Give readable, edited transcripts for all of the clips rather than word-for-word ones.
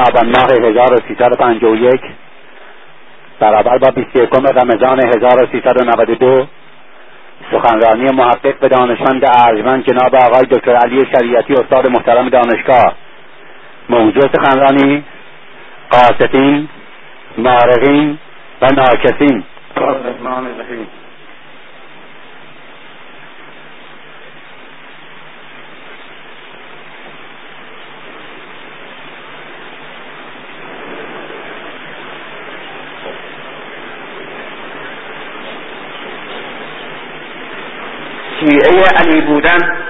آبان ماه 1351 برابر با 21 رمضان 1392 سخنرانی محقق به دانشمند ارجمند جناب آقای دکتر علی شریعتی استاد محترم دانشگاه. موضوع سخنرانی قاسطین، مارقین و ناکثین. شیعه علی بودن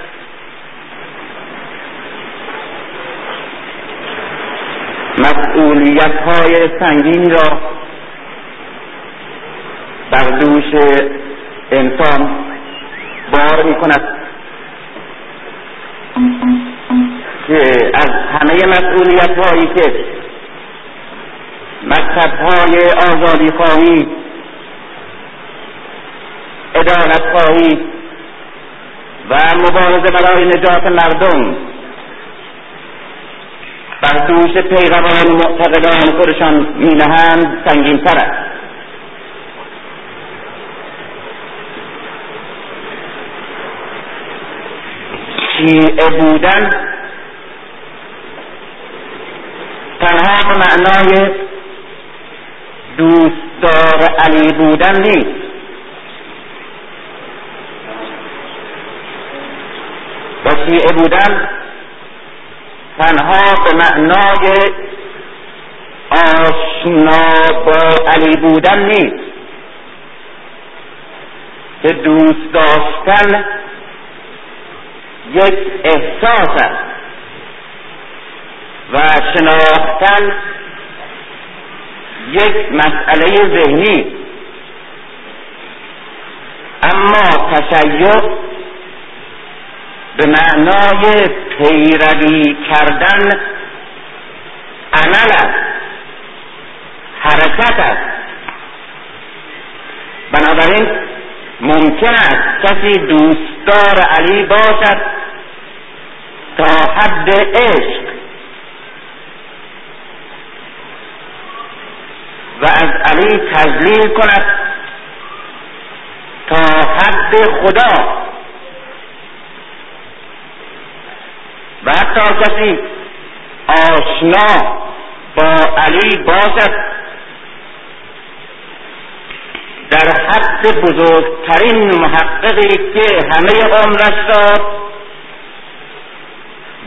مسئولیت‌های سنگین را بر دوش انسان بار می‌کند که از همه مسئولیت‌هایی که مکتب‌های آزادی‌خواهی، عدالت‌خواهی و مبارزه برای نجات مردم بر دوش پیروان و معتقدان خودشان می‌نهند سنگین‌تر است. شیعه بودن تنها به معنای دوستدار علی بودن نیست، و شیعه بودن تنها به معنای آشنا با علی بودن نیست، که دوست داشتن یک احساس است و شناختن یک مسئله ذهنی، اما تشیع به معنای پیروی کردن عمل است، حرکت است. بنابراین ممکن است کسی دوستدار علی باشد تا حد عشق و از علی تذلیل کند تا حد خدا، و حتی کسی آشنا با علی باشد در حد بزرگترین محققی که همه عمرش را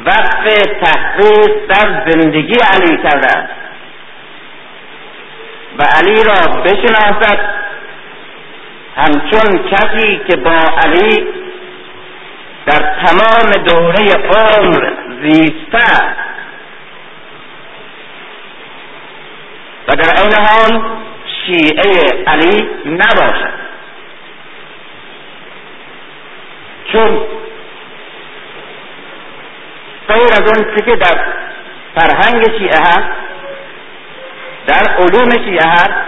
وقف تحقیق در زندگی علی کرده است و علی را بشناسد همچون کسی که با علی در تمام دوره عمر زیسته و در عین حال شیعه علی نباشد، چون غیر از اون که در فرهنگ شیعه هست، در علوم شیعه هست،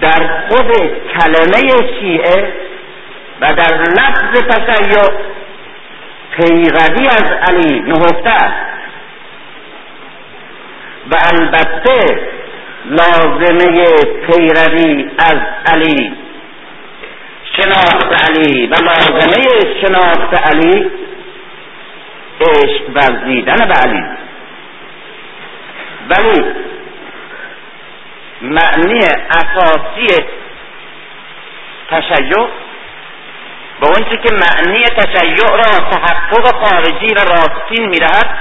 در خود کلمه شیعه و در لفظ تشیع پیروی از علی نهفته است و البته لازمه پیروی از علی شناخت علی و لازمه شناخت علی عشق ورزیدن به علی، ولی معنی اساسی تشیع با اونچه که معنی تشیع را تحقق خارجی و راستین می‌دهد،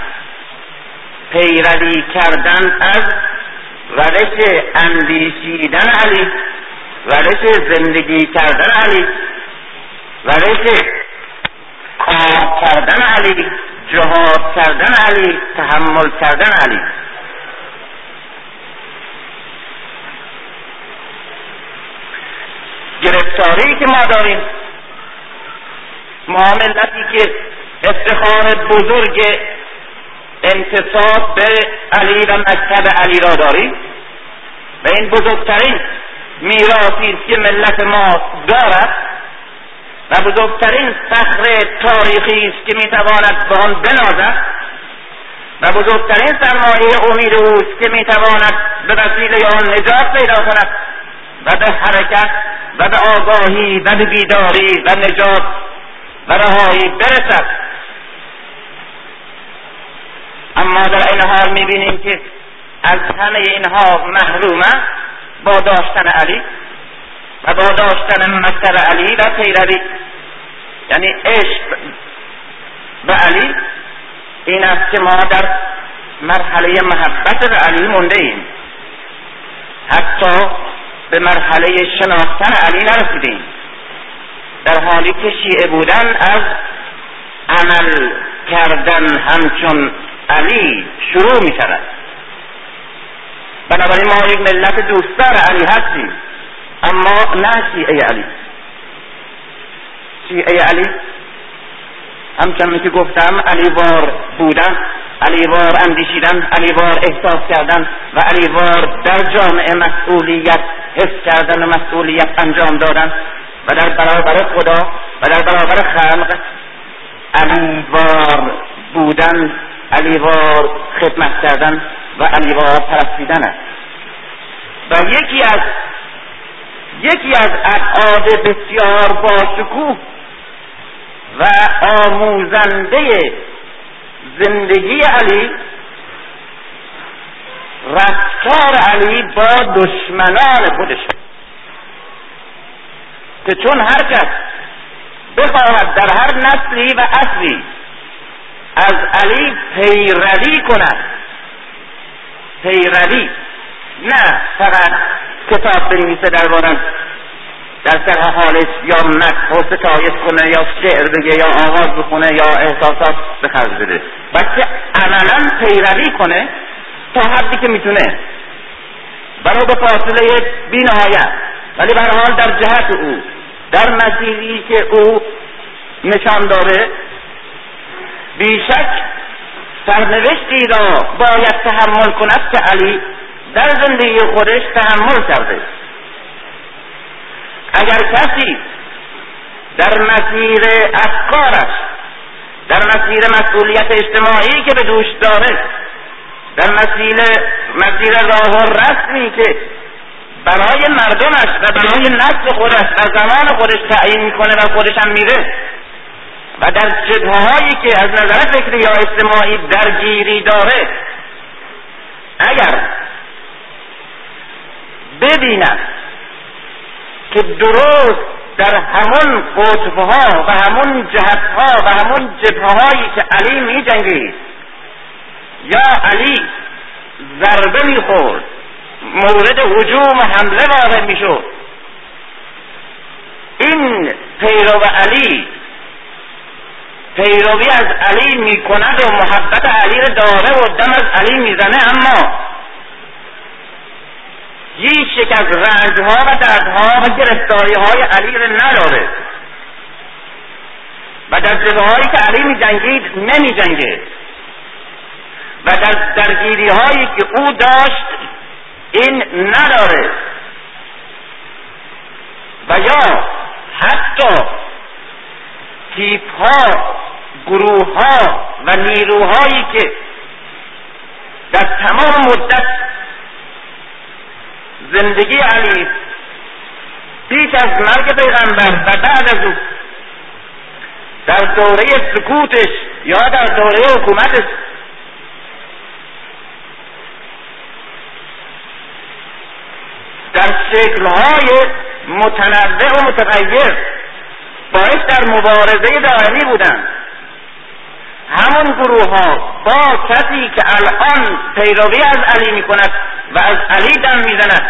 پیروی کردن از روش اندیشیدن علی، روش زندگی کردن علی، روش کار کردن علی، جهاد کردن علی، تحمل کردن علی. گرفتاری که ما داریم، معاملتی که افتخار بزرگ انتصاب به علی و مکتب علی را داریم و این بزرگترین میراثی است که ملت ما دارد و بزرگترین فخر تاریخی است که میتواند به آن بنازد، و بزرگترین سرمایه امید اوست که میتواند به وسیله آن نجات پیدا کند و به حرکت و به آگاهی و به بیداری و نجات و رهایی برسد. اما در این حال میبینیم که از همه اینها محرومه با داشتن علی و با داشتن مکتب علی و پیروی، یعنی عشق به علی این است که ما در مرحله محبت به علی مونده ایم، حتی به مرحله شناختن علی نرسیدیم، در حالی که شیعه بودن از عمل کردن همچون علی شروع می شود. بنابراین ما یک ملت دوستدار علی هستیم، اما نه شیعه علی. شیعه علی همچنان که گفتم علیوار بودن، علیوار اندیشیدن، علیوار احساس کردن و علیوار در جامعه مسئولیت حس کردن و مسئولیت انجام دادن و در برابر خدا و در برابر خلق علیوار بودن، علیوار خدمت کردن و علیوار پرستیدن است. و یکی از ابعاد بسیار باشکوه و آموزنده زندگی علی، رفتار علی با دشمنان خودش، که چون هر کس بخواهد در هر نسلی و عصری از علی پیروی کند، پیروی نه فقط کتاب بنویسه درباره‌اش در سر حالش یا مدح ستایش کنه یا شعر بگه یا آواز بخونه یا احساسات به خرج بده، بلکه عملاً پیروی کنه تا حدی که میتونه، برای به فاصله بی‌نهایت، ولی به هر حال در جهت او، در مسیری که او نشان داره. بیشک سرنوشتی را باید تحمل کند که علی در زندگی خودش تحمل کرده. اگر کسی در مسیر افکارش، در مسیر مسئولیت اجتماعی که به دوش داره، در مسیر راه و رسمی که برای مردمش و برای نسل خودش و زمان خودش تعیین میکنه و خودش هم میره و در جبهه‌هایی که از نظر فکری یا اجتماعی درگیری داره، اگر ببیند که درست در همون قطبها و همون جهتها و همون جبهه‌هایی که علی می جنگید یا علی ضربه می خورد، مورد هجوم و حمله واقع می شد، این پیرو علی، پیروی از علی می کند و محبت علی را داره و دم از علی می زنه، اما هیچ یک از رنجها و دردها و گرفتاریهای علی را نداره و در جبهه‌هایی که علی می جنگید نمی جنگه و در درگیریهایی که او داشت این نداره و یا حتی تیپ‌ها، گروه‌ها و نیروهایی که در تمام مدت زندگی علی پیش از مرگ پیغمبر و بعد از او در دوره سکوتش یا در دوره حکومتش در شکل‌های متنوع و متغیر باعث در مبارزه دائمی بودند. همون گروه‌ها با کسی که الان پیروی از علی می‌کند و از علی دم می‌زند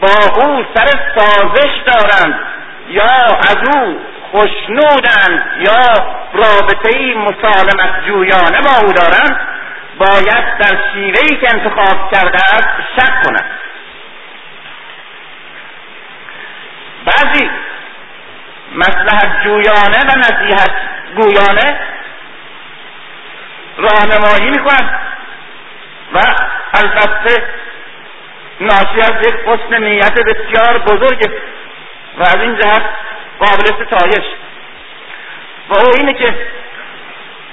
با او سر سازش دارند یا از او خوشنودند یا رابطه‌ای مسالمت جویانه با او دارند، باید در شیوه‌ای که انتخاب کرده است شک کنند. بعضی مصلحت جویانه و نصیحت گویانه راهنمایی میکنند و البته ناشی از یک حسن نیت بسیار بزرگ و از این جهت قابل ستایش، و او اینه که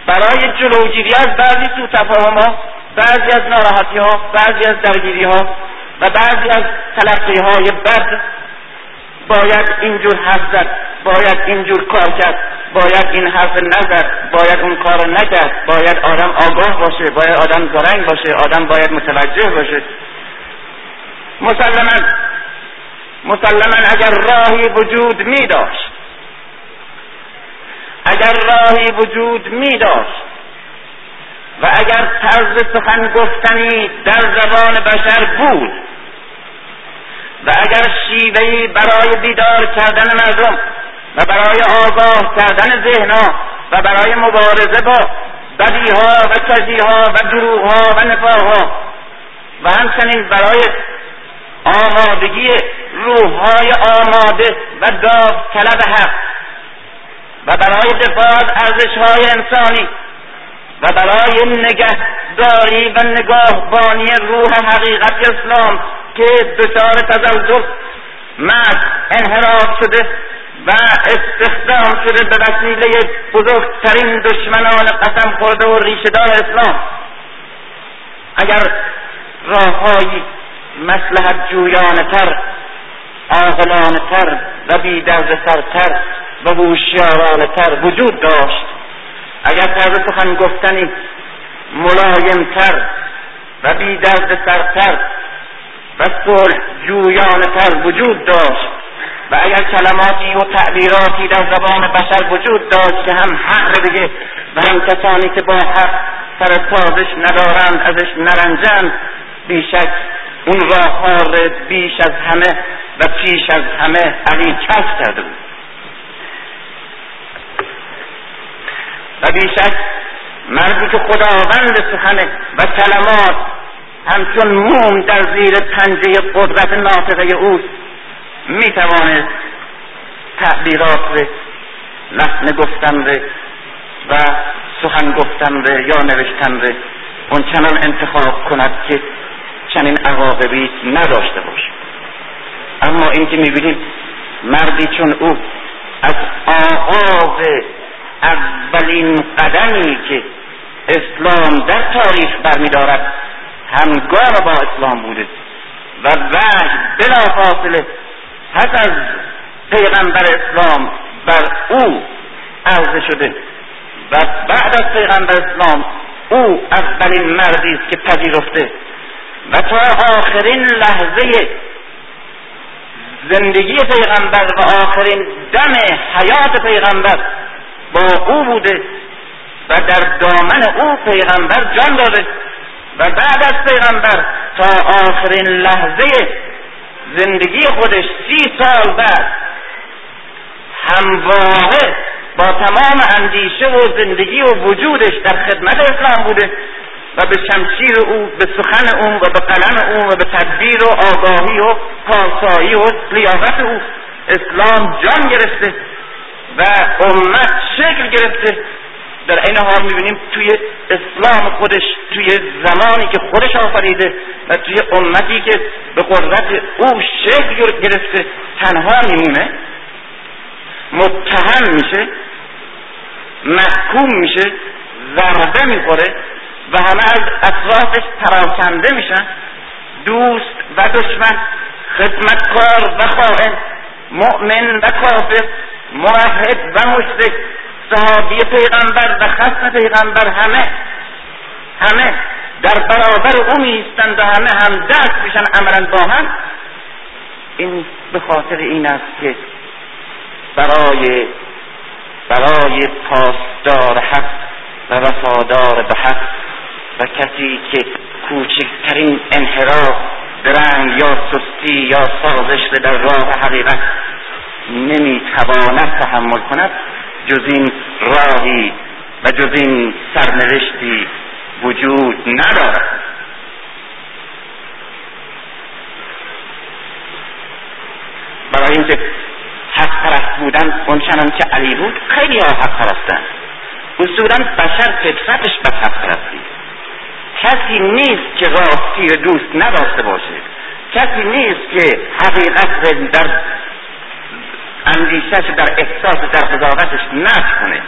برای جلوگیری از بعضی سوءتفاهم‌ها، بعضی از ناراحتی‌ها، بعضی از درگیری‌ها و بعضی از تلقی‌های بد باید اینجور حرف زد، باید اینجور کار کرد، باید این حرف نزد، باید اون کار نکرد، باید آدم آگاه باشه، باید آدم زرنگ باشه، آدم باید متوجه باشه. مسلماً اگر راهی وجود می داشت، اگر راهی وجود می داشت و اگر طرز سخن گفتنی در زبان بشر بود و اگر شیوهی برای بیدار کردن مردم و برای آگاه کردن ذهنها و برای مبارزه با بدیها و کژیها و دروغها و نفاقها و همچنین برای آمادگی روح‌های آماده و داوطلب حق و برای دفاع از ارزش‌های انسانی و برای نگهداری و نگاهبانی روح حقیقت اسلام که دچار تزلزل، مد، انحراف شده و استخدام شده به وسیله بزرگترین دشمنان قسم خورده و ریشه‌دار اسلام، اگر راه‌های مصلحت جویانه‌تر، عاقلانه‌تر و بی‌دردسرتر و هوشیارانه‌تر وجود داشت، اگر طرز سخن گفتنی ملایم‌تر و بی‌دردسرتر و صلح‌جویانه‌تر وجود داشت و اگر کلماتی و تعبیراتی در زبان بشر وجود داشت که هم حق بگه و هم کسانی که با حق سر سازش ندارند ازش نرنجند، بیشک اون راه‌ها بیش از همه و پیش از همه علی کشف کرده بود و بیشک مردی که خداوند سخنه و کلمات همچون موم در زیر پنجه قدرت ناطقه اوست میتواند تعبیرات ره، لحن گفتن ره و سخن گفتن ره یا نوشتن ره اونچنان انتخاب کند که چنین عواقبی نداشته باشه. اما این که میبینیم مردی چون او از آغاز اولین قدمی که اسلام در تاریخ برمیدارد همگام با اسلام بوده و وحی بلافاصله پس از پیغمبر اسلام بر او عرضه شده و بعد از پیغمبر اسلام او اولین مردی است که پذیرفته و تا آخرین لحظه زندگی پیغمبر و آخرین دم حیات پیغمبر با او بوده و در دامن او پیغمبر جان داده و بعد از پیغمبر تا آخرین لحظه زندگی خودش 30 سال بعد همواره با تمام اندیشه و زندگی و وجودش در خدمت اسلام بوده و به شمشیر او، به سخن او و به قلم او و به تدبیر و آگاهی و پارسایی و لیاقت او اسلام جان گرفته و امت شکل گرفته. در این حال میبینیم توی اسلام خودش، توی زمانی که خودش آفریده و توی امتی که به قدرت او شکل گرفته تنها میمونه، متهم میشه، محکوم میشه، ضربه میخوره و همه از اطرافش پراکنده میشن، دوست و دشمن، خدمتکار و خائن، مؤمن و کافر، موحد و مشرک، صحابی پیغمبر و خصم پیغمبر، همه در برابر او میستند و همه هم دست میشن عملا با هم. این به خاطر این است که برای پاسدار حق و وفادار به حق و کسی که کوچکترین انحراف، درنگ یا سستی یا سازش در راه حقیقت نمیتواند تحمل کند، جز این راهی و جز این سرنوشتی وجود ندارد. برای اینکه حق پرست بودن اونچنان که علی بود، خیلی ها حق پرستند. اصولا بشر فطرتش به حق پرستی. کسی نیست که راستی رو دوست نداشته باشه، کسی نیست که حقیقت در اندیشش، در احساس، در قضاوتش نشکنه،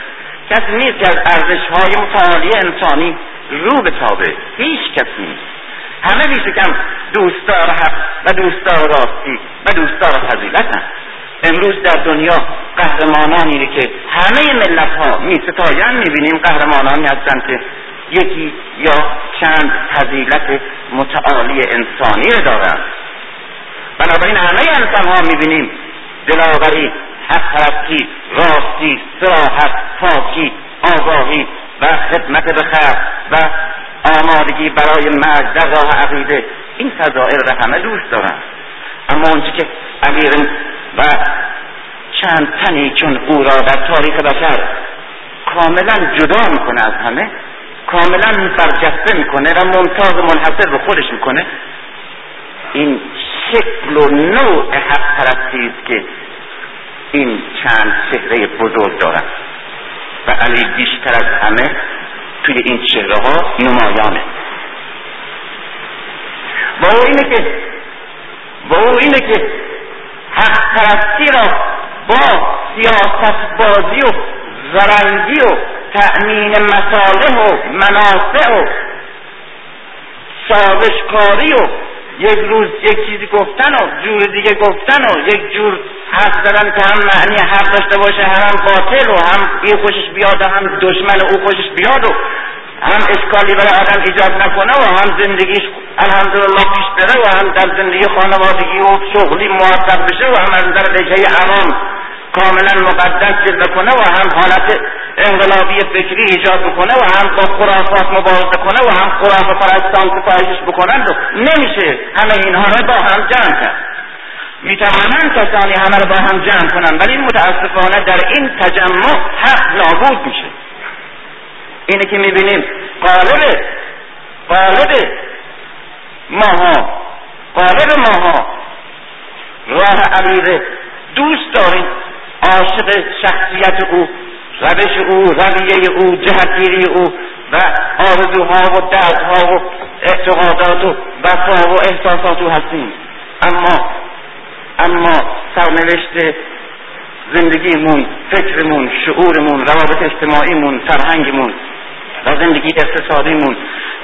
کس نیست که از ارزش‌های متعالی انسانی رو به تابه، هیچ کس نیست. همه بیش کم دوستدار حق و دوستدار راستی و دوستدار فضیلت هست. امروز در دنیا قهرمانانی که همه ملت‌ها می‌ستایند می‌بینیم قهرمانانی هستند که یکی یا چند فضیلت متعالی انسانی را دارند. بنابراین همه انسان‌ها می‌بینیم دلاوری، حق‌پرستی، راستی، صراحت، پاکی، آگاهی و خدمت به خلق و آمادگی برای مرگ در راه عقیده، این فضائل را همه دوست دارند. اما اونچه که امیر و چند تنی چون او را در تاریخ بشر کاملا جدا میکنه از همه، کاملا برجسته میکنه و ممتاز منحصر به خودش میکنه، این شکل و نوع حق پرستی است که این چند چهره بزرگ دارند و علی بیشتر از همه توی این چهره ها نمایانه. و او اینه که حق پرستی را با سیاست بازی و زرنگی و تأمین مصالح و منافع و سازشکاری و یک روز یک چیزی گفتن و جور دیگه گفتن و یک جور حرف زدن که هم معنی حق داشته باشه هم باطل و هم این خوشش بیاد و هم دشمن و او خوشش بیاد و هم اشکالی برای آدم ایجاد نکنه و هم زندگیش الحمدلله پیش بره و هم در زندگی خانوادگی و شغلی موفق بشه و هم از نظر لجه عوام کاملا مقدس جلوه کنه و هم حالت انقلابی فکری ایجاد بکنه و هم با خرافات مبارزه کنه و هم خرافه پرستان که پایشش بکنند و نمیشه همه اینها را با هم جمع کرد. میتوانند کسانی همه را با هم جمع کنند، ولی متاسفانه در این تجمع حق نابود میشه. اینه که میبینیم قالب ماها راه علیه دوست داریم، عاشق شخصیت او، روش او، رویه او، جهتگیری او و آرزوها و دردها و اعتقادات و وفا و احساسات او هستیم. اما سرنوشت زندگیمون، فکرمون، شعورمون، روابط اجتماعیمون، فرهنگمون و زندگی اقتصادیمون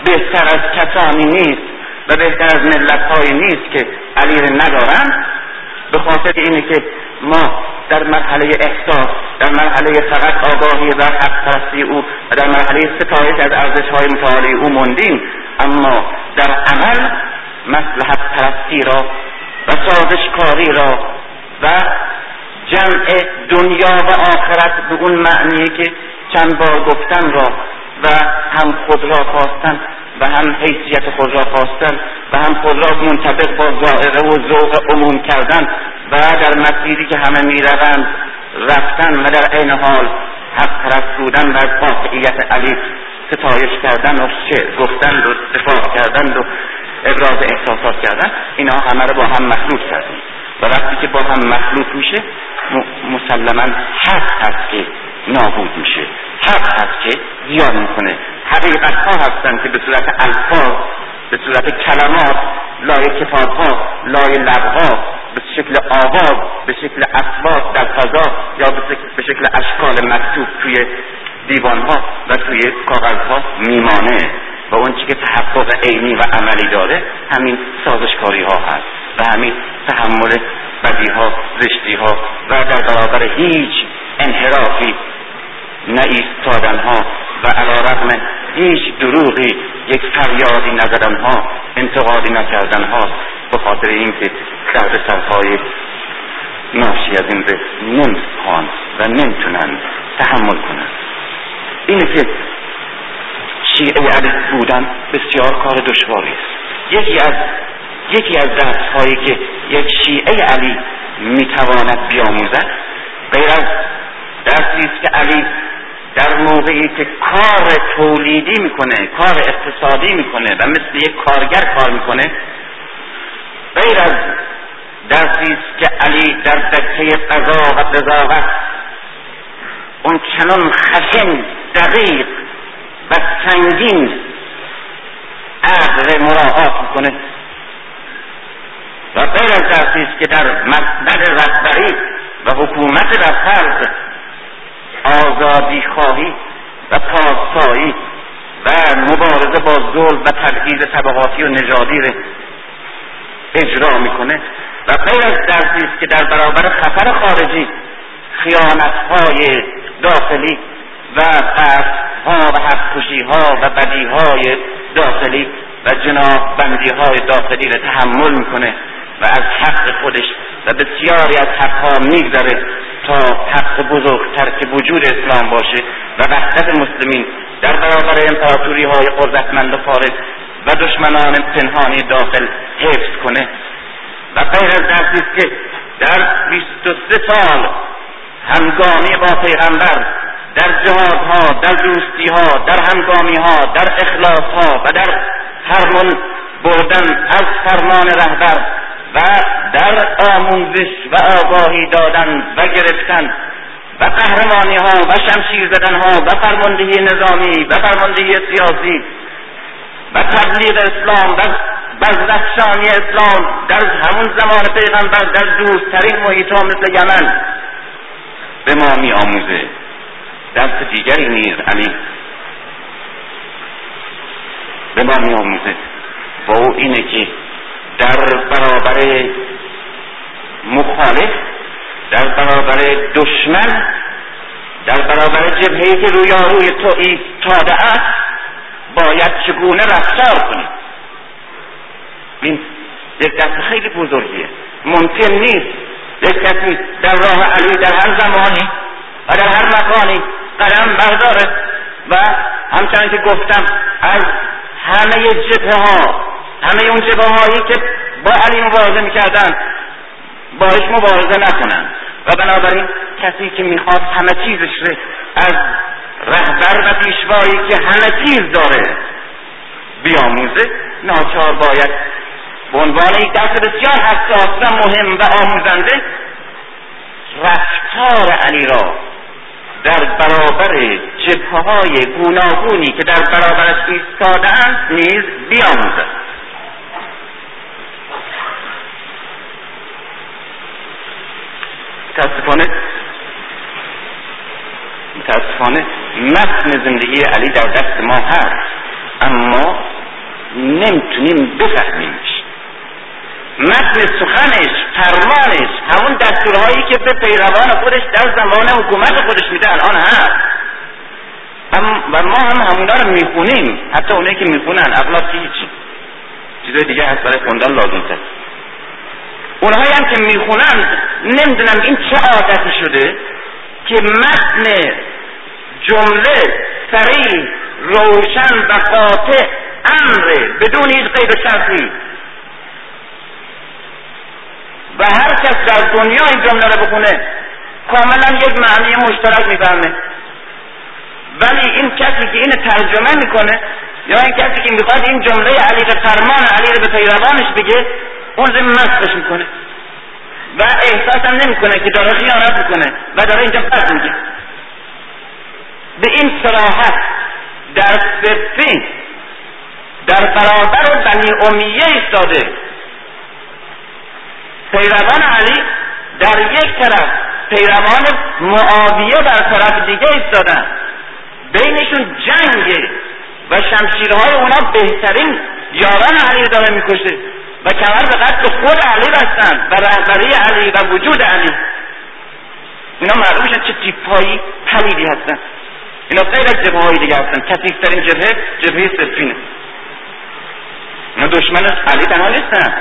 بهتر از کسانی نیست و بهتر از ملت‌هایی نیست که علی را ندارن. به خاطر اینه که ما در مرحله احساس، در مرحله فقط آگاهی و حق‌پرستی او و در مرحله ستایش از ارزش‌های متعالی او موندیم، اما در عمل مصلحت‌پرستی را و سازشکاری را و جمع دنیا و آخرت به اون معنی که چند بار گفتم را و هم خود را خواستن و هم حیثیت خود را خواستن و هم خود را منطبق با ذائقه و ذوق عموم کردن و در مسیری که همه می روند رفتن و در عین حال حق پرست بودن و از واقعیت علی ستایش کردن و شعر گفتن و دفاع کردن و ابراز احساسات کردن، اینا همه را با هم مخلوط کردن و وقتی که با هم مخلوط میشه مسلما حق هست که نابود میشه، حق هست که زیان میکنه. حقیقت ها هستن که به صورت الفاظ، به صورت کلمات، لای کتابها، لای لبها، به شکل آواز، به شکل اصوات در فضا یا به شکل اشکال مکتوب توی دیوانها و توی کاغذها میمانه و اون چی که تحقق عینی و عملی داره همین سازشکاری ها هست و همین تحمل بدی ها، زشتی ها و در برابر هیچ انحرافی نه ایستادن ها و علی رغم هیچ دروغی یک فریادی نزدن ها، انتقادی نکردن ها، به خاطر اینکه در صفحای ناشی از این به نمیخوان و نمیتونن تحمل کنن. اینه که شیعه علی بودن بسیار کار دشواری است. یکی از درس‌هایی که یک شیعه علی میتواند بیاموزد غیر از درسی است که علی در موقعی که کار تولیدی میکنه، کار اقتصادی میکنه و مثل یک کارگر کار میکنه، غیر از درسی است که علی در دکه قضا و قضاوت اون چنان خشن، دقیق و سنگین عقل مراعات میکنه و غیر از درسی است که در مسند رهبری و حکومت در فرض آزادی خواهی و پاسایی و مبارزه با ظلم و تبعیض طبقاتی و نژادی را اجرا میکنه و غیر از درسی است که در برابر خطر خارجی، خیانت‌های داخلی و قصدها و حق‌کشی‌ها و بدیهای داخلی و جناح‌بندی‌های داخلی را تحمل میکنه و از حق خودش و بسیاری از حقها میگذره تا حق بزرگتر که وجود اسلام باشه و وحدت مسلمین در برابر امپراتوری‌های قدرتمند خارج و دشمنان پنهانی داخل حفظ کنه و غیر از درسی است که در 23 سال همگامی با پیغمبر در جهادها، در دوستیها، در همگامیها، در اخلاصها و در فرمان بردن از فرمان رهبر و در آموزش و آگاهی دادن و گرفتن و قهرمانیها و شمشیر زدنها و فرماندهی نظامی و فرماندهی سیاسی و تبلیغ اسلام و بزرگشانی اسلام در همون زمان پیغمبر در دورترین محیطها مثل یمن به ما می آموزه. درس دیگری نیز علی به ما می آموزه و او اینه که در برابر مخالف، در برابر دشمن، در برابر جبهه‌ای که رویاروی تو ایستاده است باید چگونه رفتار کنی. این یک درس خیلی بزرگیه. ممکن نیست یک کسی در راه علی در هر زمانی و در هر مکانی قدم برداره و همچنان که گفتم از همه جبهه ها، همه اون جبهه هایی که با علی مبارزه میکردن باش مبارزه نکنن و بنابراین کسی که میخواد همه چیزش رو از رهبر و پیشوایی که همه چیز داره بیاموزه ناچار باید به عنوان یک درس بسیار حساس و مهم و آموزنده رفتار علی را در برابر جبهه‌های گوناگونی که در برابرش ایستاده‌اند نیز بیاموزد. متاسفانه متن زندگی علی در دست ما هست اما نمیتونیم بفهمیمش. متن سخنش، فرمانش، همون دستورهایی که به پیروان خودش در زمان حکومت خودش میده الان هست و ما هم همونا رو میخونیم. حتی اونایی که میخونن اغلب هیچ چیزای دیگه هست برای خوندن لازم تر. اونهایی هم که میخونن نمیدونم این چه عادتی شده که متن جمله صریح، روشن و قاطع امر بدون هیچ قید و شرطی و هر کس در دنیا این جمله رو بخونه کاملا یک معنی مشترک میفهمه، ولی این کسی که این ترجمه میکنه یا این کسی که میخواد این جمله علی را، فرمان علی را به پیروانش بگه، اون رو مسخش میکنه و احساس هم نمیکنه که داره خیانت میکنه و داره اینجا فرق میگه. به این صراحت در صفین در برابر بنی امیه ایستاده، پیروان علی در یک طرف، پیروان معاویه در طرف دیگه ایستادن، بینشون جنگ و شمشیرهای اونا بهترین یاران علی داره میکشه و کمر به قتل خود علی بستن و رهبری علی و وجود علی. اینا معلوم شد چه تیپایی پلیدی هستن. اینا غیر از جبهه‌های دیگه هستن. کثیف‌ترین جبهه صفینه. اینا دشمن علی تنها نیستن.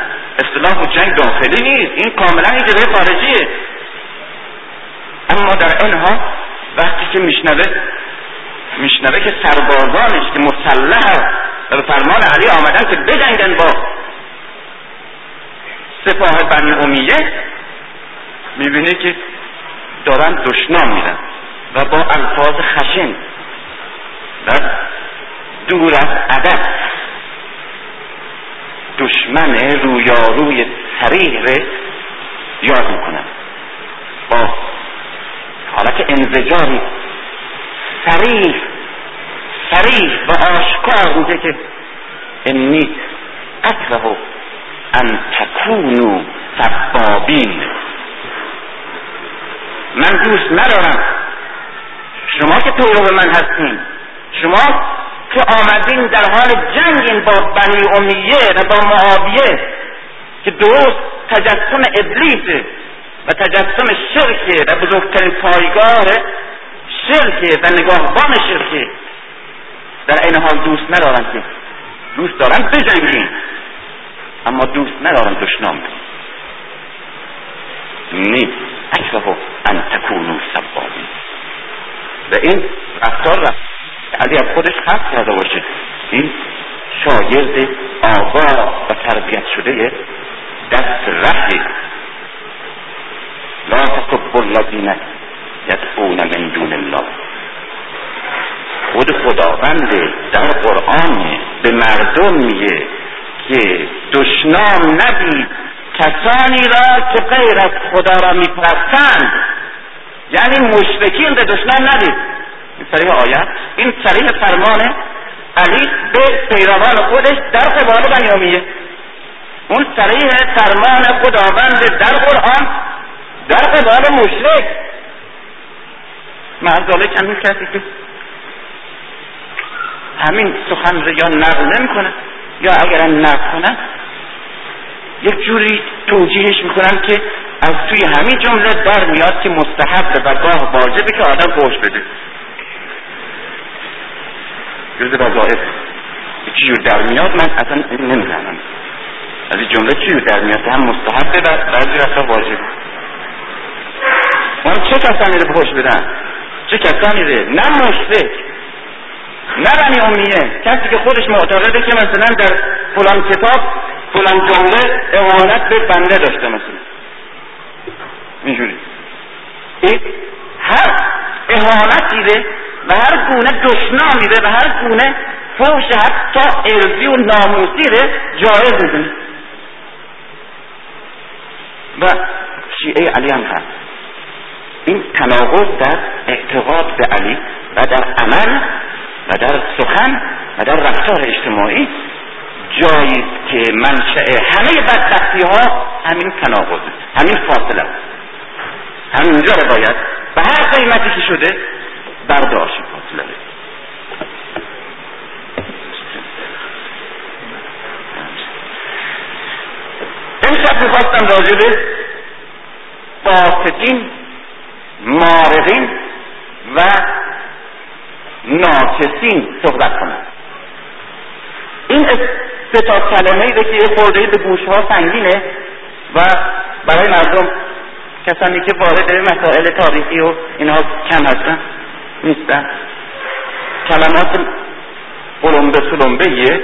اصطلاح جنگ داخلی نیست، این کاملا یه جبهه خارجیه. اما در اینها وقتی که میشنوه که سربازانش که مسلح و به فرمان علی آمدن که بجنگن با سپاه بنی امیه، میبینه که دارن دشنام میدن و با الفاظ خشن و دور از ادب دشمن رویاروی صریح رو یاد میکنن با حالت انزجاری صریح و آشکار میگه که انی اکره ان تکونوا سبابین، من دوست ندارم شما که پیرو من هستین، شما که آمدین در حال جنگین با بنی امیه و با معاویه که درست تجسم ابلیسه و تجسم شرکه و بزرگترین پایگاه شرکه و نگاهبان شرکه، در این حال دوست ندارن که دوست دارن بجنگین اما دوست ندارن دشنام نیست. اکرهو ان تکونو سبابی، و این رفتار را علی از خودش خط کرده باشه. این شاگرد آقا و تربیت شده دست رهی. لا تکبر لدینه یدعون من دون الله. خود خداوند در قرآن به مردم میگه که دشنام نبید کسانی را که غیر از خدا را میپرستند، یعنی مشرکین را دشنام ندید. این صریح آیه، این صریح فرمان علی به پیروان خودش در قبال بنی امیه، اون صریح فرمان خداوند در قرآن در قبال مشرک. معذاله چندین کسی که همین سخن را یا نقل نمی کنه یا اگر نقل کنه یک جوری توجیهش میکنن که از توی همین جمله در میاد که مستحب و گاه واجبه که آدم فحش بده، جزء وظایف. چی جور در میاد من اصلا نمیدونم از این جمله چی جور در میاد هم مستحبه و بعضی وقتا واجب. من چه کسانی رو فحش بدم؟ چه کسانی رو؟ نه مشرک، نه بنی امیه، کسی که خودش معتقده که مثلا در فلان کتاب فلان جمله اعانت به بنده داشته، مثلا اینجوری. این هر اعانتیه و هر گونه دشنامیه و هر گونه فحش حتی ارضی و ناموسیه جایز میدونه. و شیعه علی هم هست. این تناقض در اعتقاد به علی و در عمل و در سخن و در رفتار اجتماعی جایی که منشأ همه بدبختی ها همین تناقض، همین فاصله، همینجا رو باید به هر قیمتی که شده برداشت فاصله. امشب میخواستم راجع به قاسطین، مارقین و ناکثین صحبت کنم. این سه تا کلمه‌ای که یه خورده‌ای به گوش‌ها سنگینه و برای مردم کسانی که وارد مسائل تاریخی و اینها کم هستن نیستن، کلمات قلمبه سلمبه‌ایه.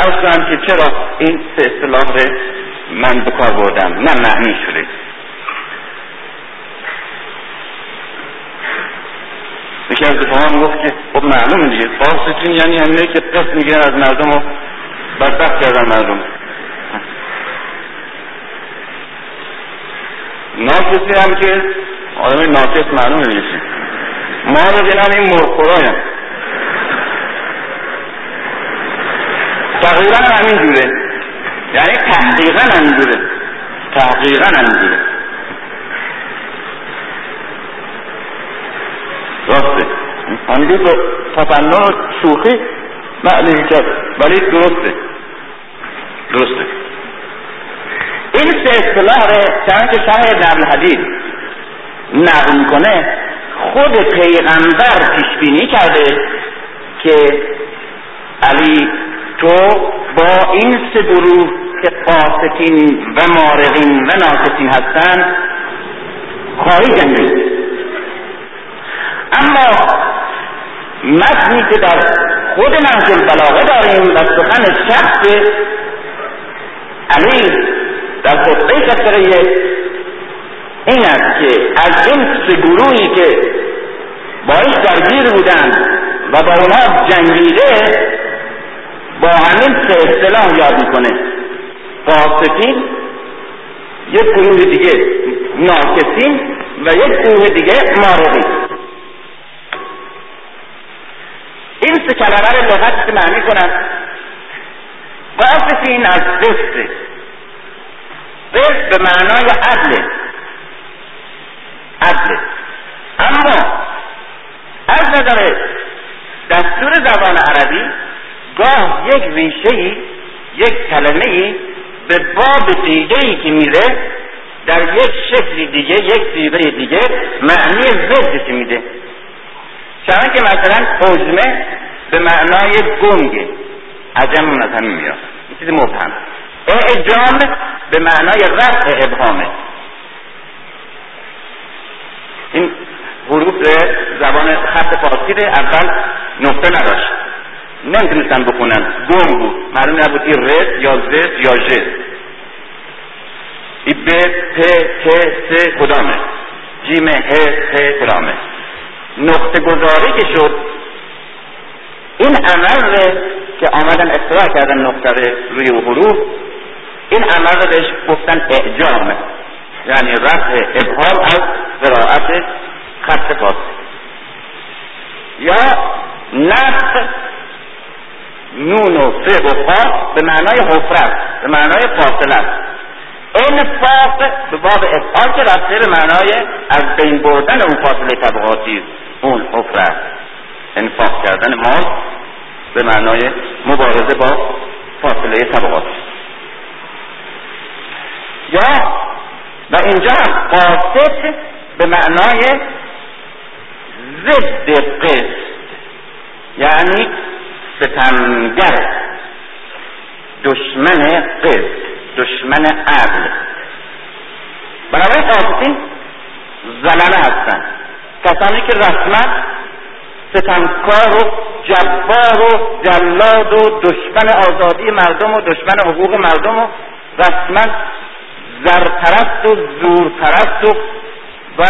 اصلا که چرا این سه اصطلاح رو من به کار بردم نه معنی شده. یکی از دفعه گفت که خب معلومه دیگه قاسطین یعنی همینه که قسط میگیرن از مردم و بدبخت کردن مردم. ناکثین هم که آدم ناکث معلومه دیگه. مارقین هم این مرخورای هم تقریبا همین جوره، یعنی تحقیقا همین جوره. درسته، همینجور با تفنن و شوخی معنی کرد، ولی درسته. این سه اصطلاح را چنان که شرح نقل حدیث نقل میکنه خود پیغمبر پیش بینی کرده که علی تو با این سه گروه که قاسطین و مارقین و ناکثین هستند خواهی جنگید. اما متنی که در خود منهج البلاغه داریم و سخن شخص علی در خطبه قطریه این است که از این سه گروهی که باش درگیر بودند و با اونها جنگیده با همین سه اصطلاح یاد میکنه. قاسطین یک گروه دیگه، ناکثین و یک گروه دیگه مارقین. این سه کلمه رو لغت معنی کنن. قاسطین از قسط به معنای عدله. اما داره. دستور زبان عربی گاه یک ریشه‌ای، یک کلمه‌ای به باب دیگه‌ای که میره در یک شکل دیگه، یک سیبه دیگه معنی ضدش میده. چنان که مثلا حجمه به معنای گنگه، عجم مثلا میاد، این چیز مبهم. اعجام به معنای رفع ابهامه. این حروف زبان خط فارسی اول نقطه نداشت، نمیتونستن بخونن، گم بود، معلوم نبود این ر یا ز یا ژ، این ب پ ت س کدامه، جیم ه س کدامه. نقطه گذاری که شد این عمل که آمدن اختراع کردن نقطه روی حروف، این عمل رو بهش گفتن اعجام، یعنی رفع ابهام از قرائت خط فارسی. یا نفخ نون و ف و فا به معنای حفره، به معنای فاصله. انفاق به باب افعال که رفته به معنای از بین بردن اون فاصله طبقاتی، اون حفره، انفاق کردن مال به معنای مبارزه با فاصله طبقاتی. یا و اینجا هم قاسط به معنای ضد قسط، یعنی ستمگر، دشمن قسط، دشمن عدل. بنابراین قاسطین زلله هستن، کسانی که رسما ستمکار و جبار و جلاد و دشمن آزادی مردم و دشمن حقوق مردم و رسما زرپرست و زورپرست و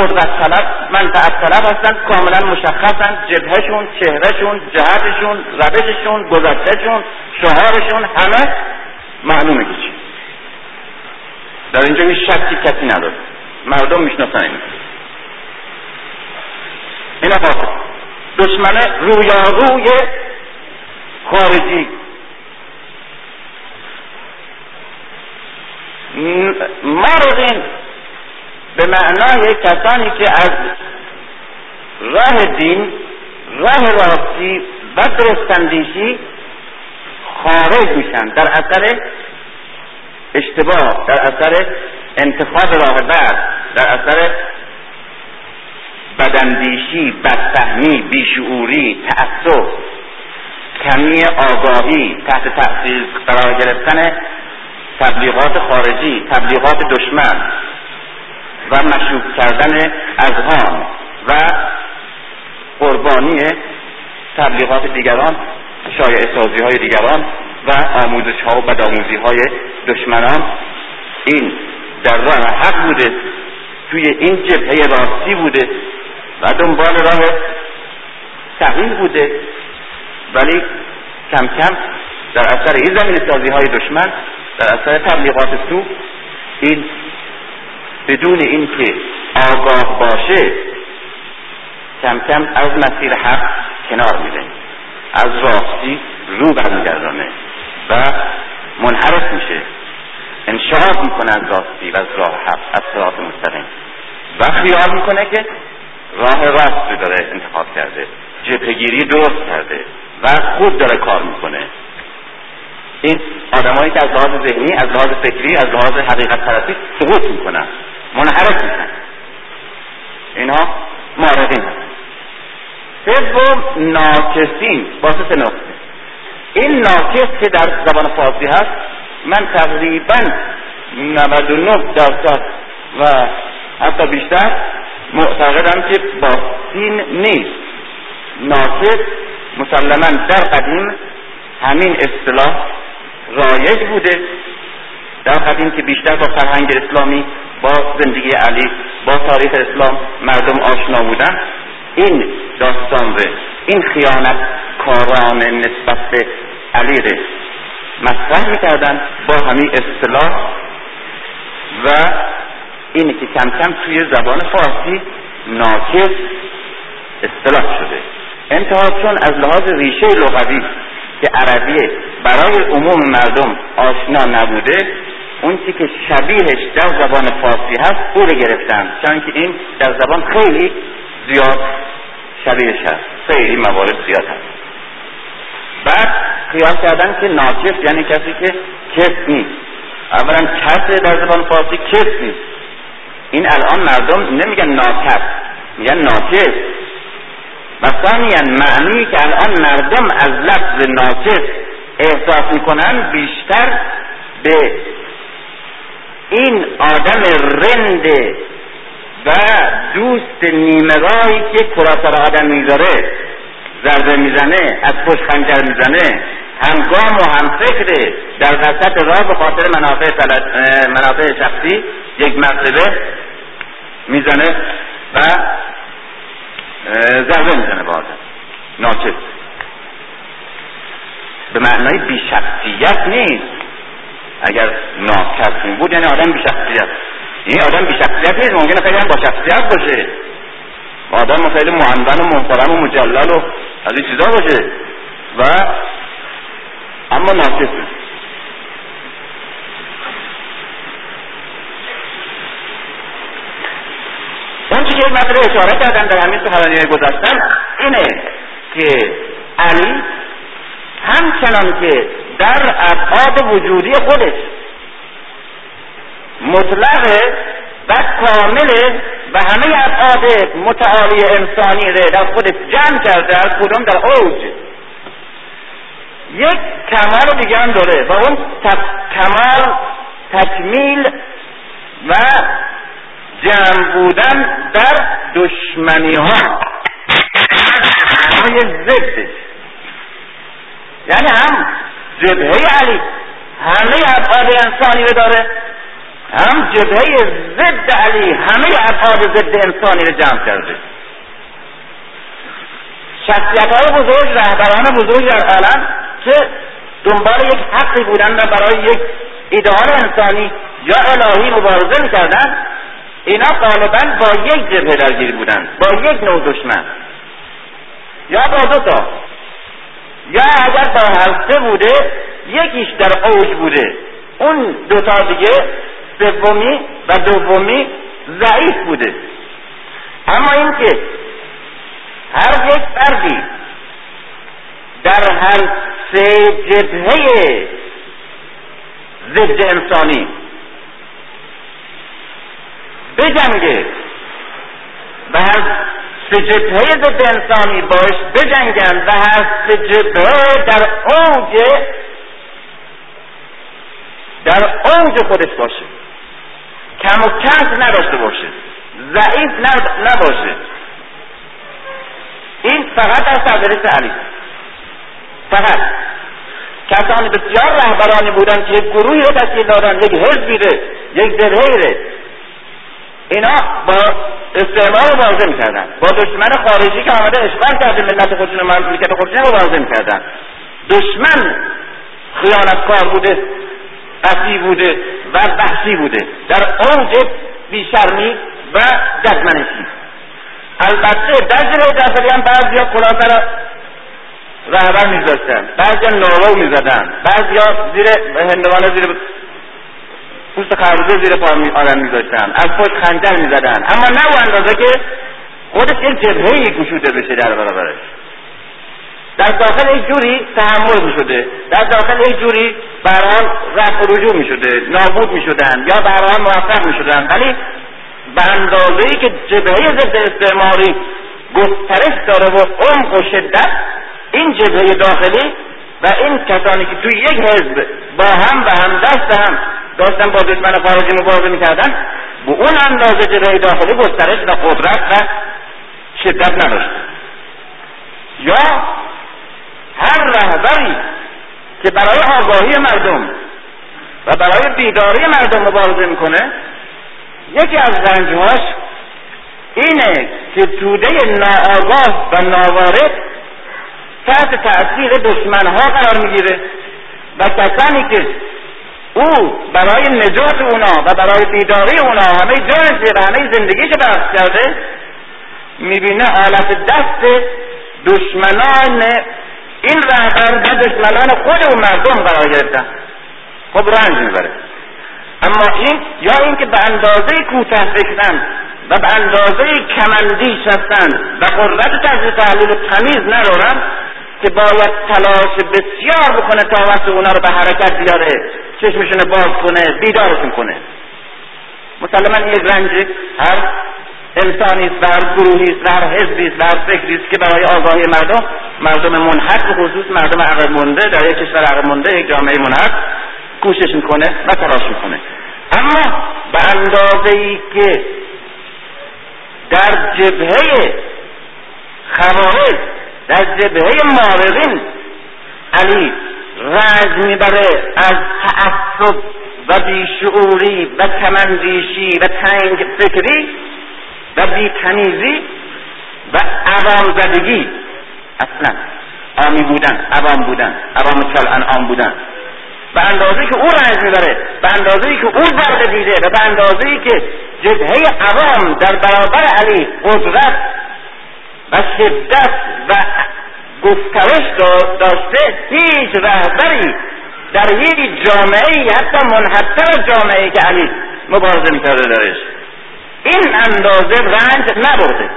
قدرت طلب، منفعت طلب هستند. کاملا مشخصند، جبهشون، چهرهشون، جهتشون، روششون، گذشتهشون، شعارشون، همه معلومه که چی. در اینجا هیچ شکی کسی نداره، مردم میشناسن. این افاظه دشمن رویاروی خارجی، مارقین به معنای کسانی که از راه دین، راه راستی و درست‌اندیشی خارج میشن در اثر اشتباه، در اثر انتخاب راه بعد، در اثر بداندیشی، بدفهمی، بیشعوری، تعصب، کمی آگاهی، تحت تأثیر قرار گرفتن تبلیغات خارجی، تبلیغات دشمن و مشروب کردن اذهان و قربانی تبلیغات دیگران، شایعه سازی های دیگران و آموزش ها و بدآموزی های دشمنان. این در راه حق بوده، توی این جبهه راستی بوده و دنبال راه صحیح بوده، ولی کم کم در اثر این زمین سازی های دشمن، در اثر تبلیغات سو، این بدون اینکه آگاه باشه کم کم از مسیر حق کنار میره، از راستی رو برمیگردانه و منحرف میشه، انشراف میکنه از راستی و از راه حق، از صراط مستقیم، و خیال میکنه که راه راست رو داره انتخاب کرده، جبهه‌گیری درست کرده و خود داره کار میکنه. این آدمایی که از لحاظ ذهنی، از لحاظ فکری، از لحاظ حقیقت پرستی سقوط میکنن، منحرف میشن، اینها مارقین هستن. سوم ناکثین، واسطه نقطه. این ناکث که در زبان فارسی هست، من تقریبا 99% و حتی بیشتر معتقدم که با سین نیست. ناکث مسلما در قدیم همین اصطلاح رایج بوده، در قدیم که بیشتر با فرهنگ اسلامی، با زندگی علی، با تاریخ اسلام مردم آشنا بودن. این داستان ره، این خیانت کاران نسبت به علی ره مطرح می‌کردن با همین اصطلاح، و اینی که کم کم توی زبان فارسی ناکث اصطلاح شده. انتها چون از لحاظ ریشه لغوی که عربیه برای عموم مردم آشنا نبوده، اون چی که شبیهش در زبان فارسی هست او رو گرفتن، چون که این در زبان خیلی زیاد شبیهش هست. سه این موارد زیاد هست. بعد قیاس کردن که ناکث یعنی کسی که کث نیست. اولا کث در زبان فارسی کث نیست. این الان مردم نمیگن ناکث، میگن ناکث. و ثانیا معنی که الان مردم از لفظ ناکث احساس میکنن بیشتر به این آدم رند و دوست نیمه راهی که کلاه آدم میذاره، ضربه میزنه، از پشت خنجر میزنه، همگام و همفکره، در وسط راه به خاطر منافع شخصی یک مسئله میزنه و ضربه میزنه با آدم. ناکث به معنای بی‌شخصیت نیست. اگر ناکث بود یعنی آدم بی‌شخصیت. این آدم بی‌شخصیت نیست، ممکنه خیلی هم با شخصیت باشه، آدم خیلی مهندن و محترم و مجلل و از این چیزا باشه، و اما ناکث نیست. اون چیزی که مطلب اشاره کردن در همین سخنرانی‌های گذشتن اینه که علی همچنان که در ابعاد وجودی خودش مطلق و کامل و همه ابعاد متعالی انسانی را در خودش جمع کرده، از کدام در اوج یک کمال دیگه هم داره و اون کمال تکمیل و جمع بودن در دشمنی ها همه ضدش، یعنی هم جبهه علی همه ابعاد انسانی رو داره، هم جبهه ضد علی همه ابعاد ضد انسانی رو جمع کرده. شخصیت‌های بزرگ، رهبران بزرگ در عالم که دنبال یک حقی بودن و برای یک ایدئال انسانی یا الهی مبارزه می‌کردن، اینا غالباً با یک جبهه درگیر بودن، با یک نوع دشمن، یا با دو تا، یا اگر با هسته بوده یکیش در اوج بوده، اون دوتا دیگه سومی و دومی ضعیف بوده. اما اینکه هر یک فردی در هر سه جبهه ضد انسانی بجنگه و هر سه جبهه ضد انسانی باش بجنگن و هر سه جبهه در اوج خودش باشه، کم و کند نداشته باشه، ضعیف نباشه. این فقط از سرنوشت علی. فقط کسانی بسیار رهبرانی بودن که یک گروهی رو تشکیل دادن، یک حزبی رو، یک جبهه‌ای رو، اینا با استعمار مبارزه میکردن، با دشمن خارجی که آمده اشغال کرده ملت خودشون و مملکت خودشون مبارزه میکردن. دشمن خیانتکار بوده، قطعی بوده و وحشی بوده، در اوج بیشرمی و دشمنشی. البته در جلوی هم بعضیا کلاه سر رهبر میذاشتن، بعضیا نوار میزدن، بعضیا زیر هندوانه زیر پوست خربوزه زیر پا آدم میذاشتن، از پشت خنجر میزدن، اما نه اون اندازه که خودش یک جبهه‌ای گشوده بشه در برابرش. در داخل یک جوری تحمل می شده، در داخل یک جوری بران رفع و رجوع می شده، نابود می شدن یا بران موفق می شدن، ولی به اندازه‌ای که جبهه ضد استعماری گسترش داره و عمق و شدت، این جبهه داخلی و این کسانی که توی یک حزب با هم و همدست هم داشتن با دشمن خارجی مبارزه می کردن، به اون اندازه جبهه داخلی گسترش و قدرت و شدت نداشت. یا هر رهبری که برای آگاهی مردم و برای بیداری مردم مبارزه میکنه، یکی از رنجهاش اینه که توده ناآگاه و ناوارد تحت تأثیر دشمنها قرار میگیره و کسانی که او برای نجات اونا و برای بیداری اونا همه جانش و همه زندگیش بخش کرده، میبینه آلت دست دشمنان این رهبر و دشمنان خود و مردم قرار گرفتن. خب رنج میبره. اما این یا اینکه به اندازه کوتاه فکرن و به اندازه کمندیش هستند و قدرت تجزیه تحلیل تمیز ندارند که باید تلاش بسیار بکنه تا واسه اونا رو به حرکت بیاره، چشمشون باز کنه، بیدارشون کنه. مسلماً یک رنج هر انسانی است و هر گروهی است و هر حزبی است و هر فکری است که برای آگاهی مردم منحق، به خصوص مردم عقب مونده در یک کشور عقب مونده، یک جامعه منحق، کوشش میکنه و تلاش میکنه. اما به اندازه‌ای که در جبهه خوارج، در جبهه مارقین علی رنج میبره از تعصب و بیشعوری و کم‌اندیشی و تنگ فکری و بی‌تمیزی و عوام زدگی، اصلا عامی بودن، عوام بودن، عوام کالانعام بودن. به اندازه‌ای که او رنج میبره، به اندازه‌ای که او درد دیده و به اندازه‌ای که جبهه عوام در برابر علی قدرت و شدت و گسترش داشته، هیچ رهبری در یک جامعه حتی منحصر جامعه که علی مبارزه می‌کرده درش این اندازه رنج نبرده.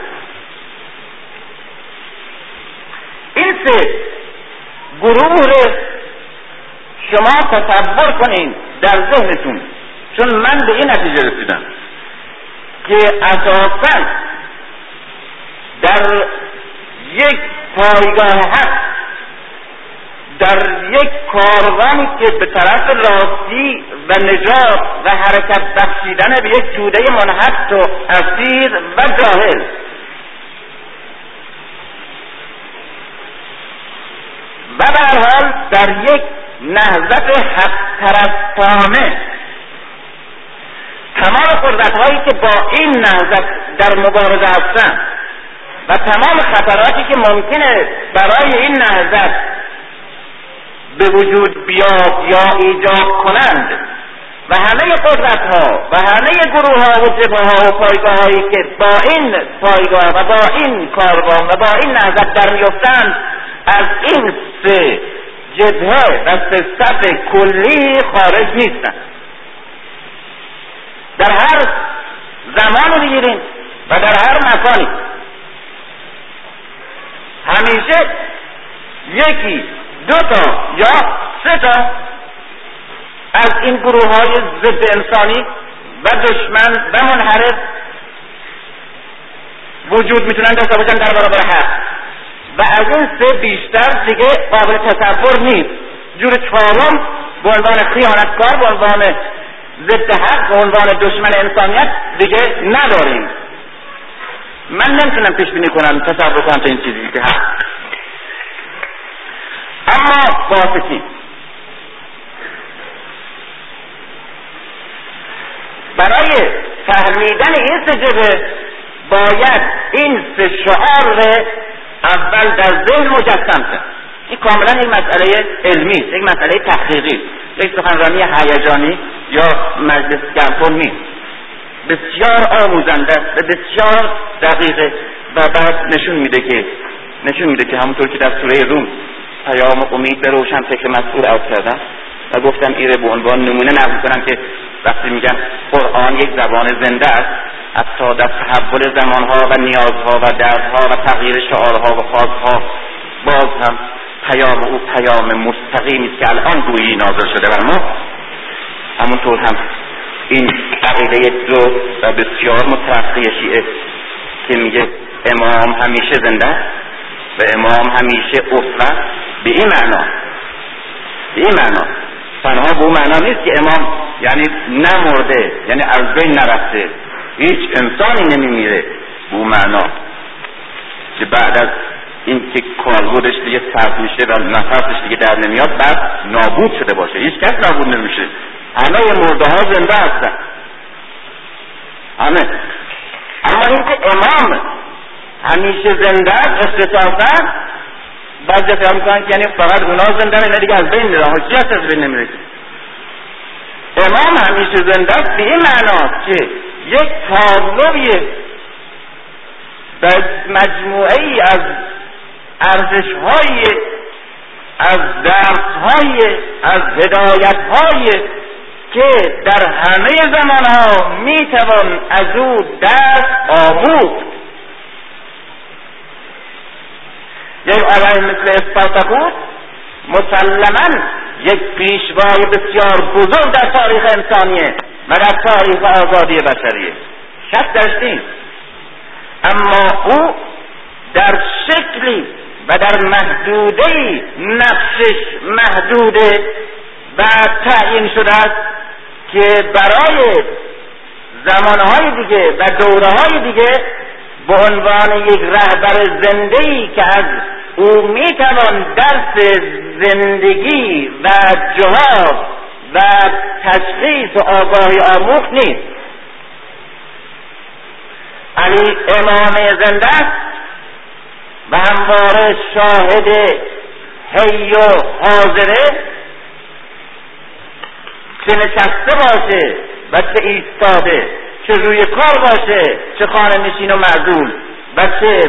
این سه گروه شما تصور کنین در ذهنتون، چون من به این نتیجه رسیدم که اساساً در یک پایگاه حق، در یک کاروانی که به طرف راستی و نجات و حرکت بخشیدن به یک توده منحط و اسیر و جاهل، و به هر حال در یک نهضت حق طرفانه تمام قدرت‌هایی که با این نهضت در مبارزه هستند و تمام خطراتی که ممکنه برای این نهضت به وجود بیاد یا ایجاد کنند و همه قدرت‌ها و همه گروه‌ها و جبهه‌ها و پایگاه‌هایی که با این پایگاه و با این کاروان و با این نهضت درمی‌افتند، از این سه جبهه و سه سطح کلی خارج نیستند. در هر زمانی بگیریم و در هر مکانی همیشه یکی، دو تا یا سه تا از این گروه‌های ضد انسانی و دشمن و منحرف وجود میتونن داشته باشن در برابر حق، و از این سه بیشتر دیگه قابل تصور نیست. جور چهارم به عنوان خیانتکار، به عنوان ضد حق، به عنوان دشمن انسانیت دیگه نداریم. من نمیتونم پیش بینی کنم، تصور کنم تا این چیزی که هست. اما قاسطین برای فهمیدن این سه جبهه باید این سه شعار اول در ذهن مجسم کنه. این کاملا یک مسئله علمی است، یک مسئله تحقیقی، یک سخنرانی هیجانی یا مجلس گفتگو نیست، بسیار آموزنده است و بسیار دقیق و بعد نشون میده که همونطور که در سوره روم پیام امید به روشن فکر مسئول عرض کردم و گفتم این رو به عنوان نمونه نقل کنم که وقتی میگن قرآن یک زبان زنده است، حتی در تحول زمانها و نیازها و دردها و تغییر شعارها و خواستها، باز هم پیام او پیام مستقیمی است که الان گویی نازل شده بر ما. همونطور هم این عقیده دو و بسیار مترقی شیعه که میگه امام همیشه زنده است و امام همیشه اسوه، به این معنا تنها به اون معنا نیست که امام یعنی نمرده، یعنی از بین نرفته، هیچ انسانی نمیمیره، به اون معنا که بعد از این که کالبدش دیگه سرد میشه و نفسش دیگه در نمیاد بعد نابود شده باشه. هیچ کس نابود نمیشه، همه مرده ها زنده هستن، همه. اما اینکه امام همیشه زنده است اختصاصا بعضی فهم کنند یعنی فقط اونا زنده نه دیگه، از بین نمیره، هیچ کس از بین نمیره. امام همیشه زنده است به این معناست که یک تابلوی در مجموعه‌ای از ارزش‌های، از درس‌های، از هدایت‌های که در همه زمانها میتوان از او درس آموخت. یک آقای مثل اسپارتاکوس مسلماً یک پیشوای بسیار بزرگ در تاریخ انسانیه و در تاریخ آزادی بشریه، شک درش نیست، اما او در شکلی و در محدوده‌ای نفسش محدوده و تعیین شده است که برای زمانهای دیگه و دورههای دیگه به عنوان یک رهبر زنده‌ای که از او میتوان درس زندگی و جهاد و تشخیص و آگاهی آموخت نیست. علی امام زنده است و همواره شاهد حی و حاضره، چه نشسته باشه و چه ایستاده، چه روی کار باشه، چه خانه‌نشین و معزول، و چه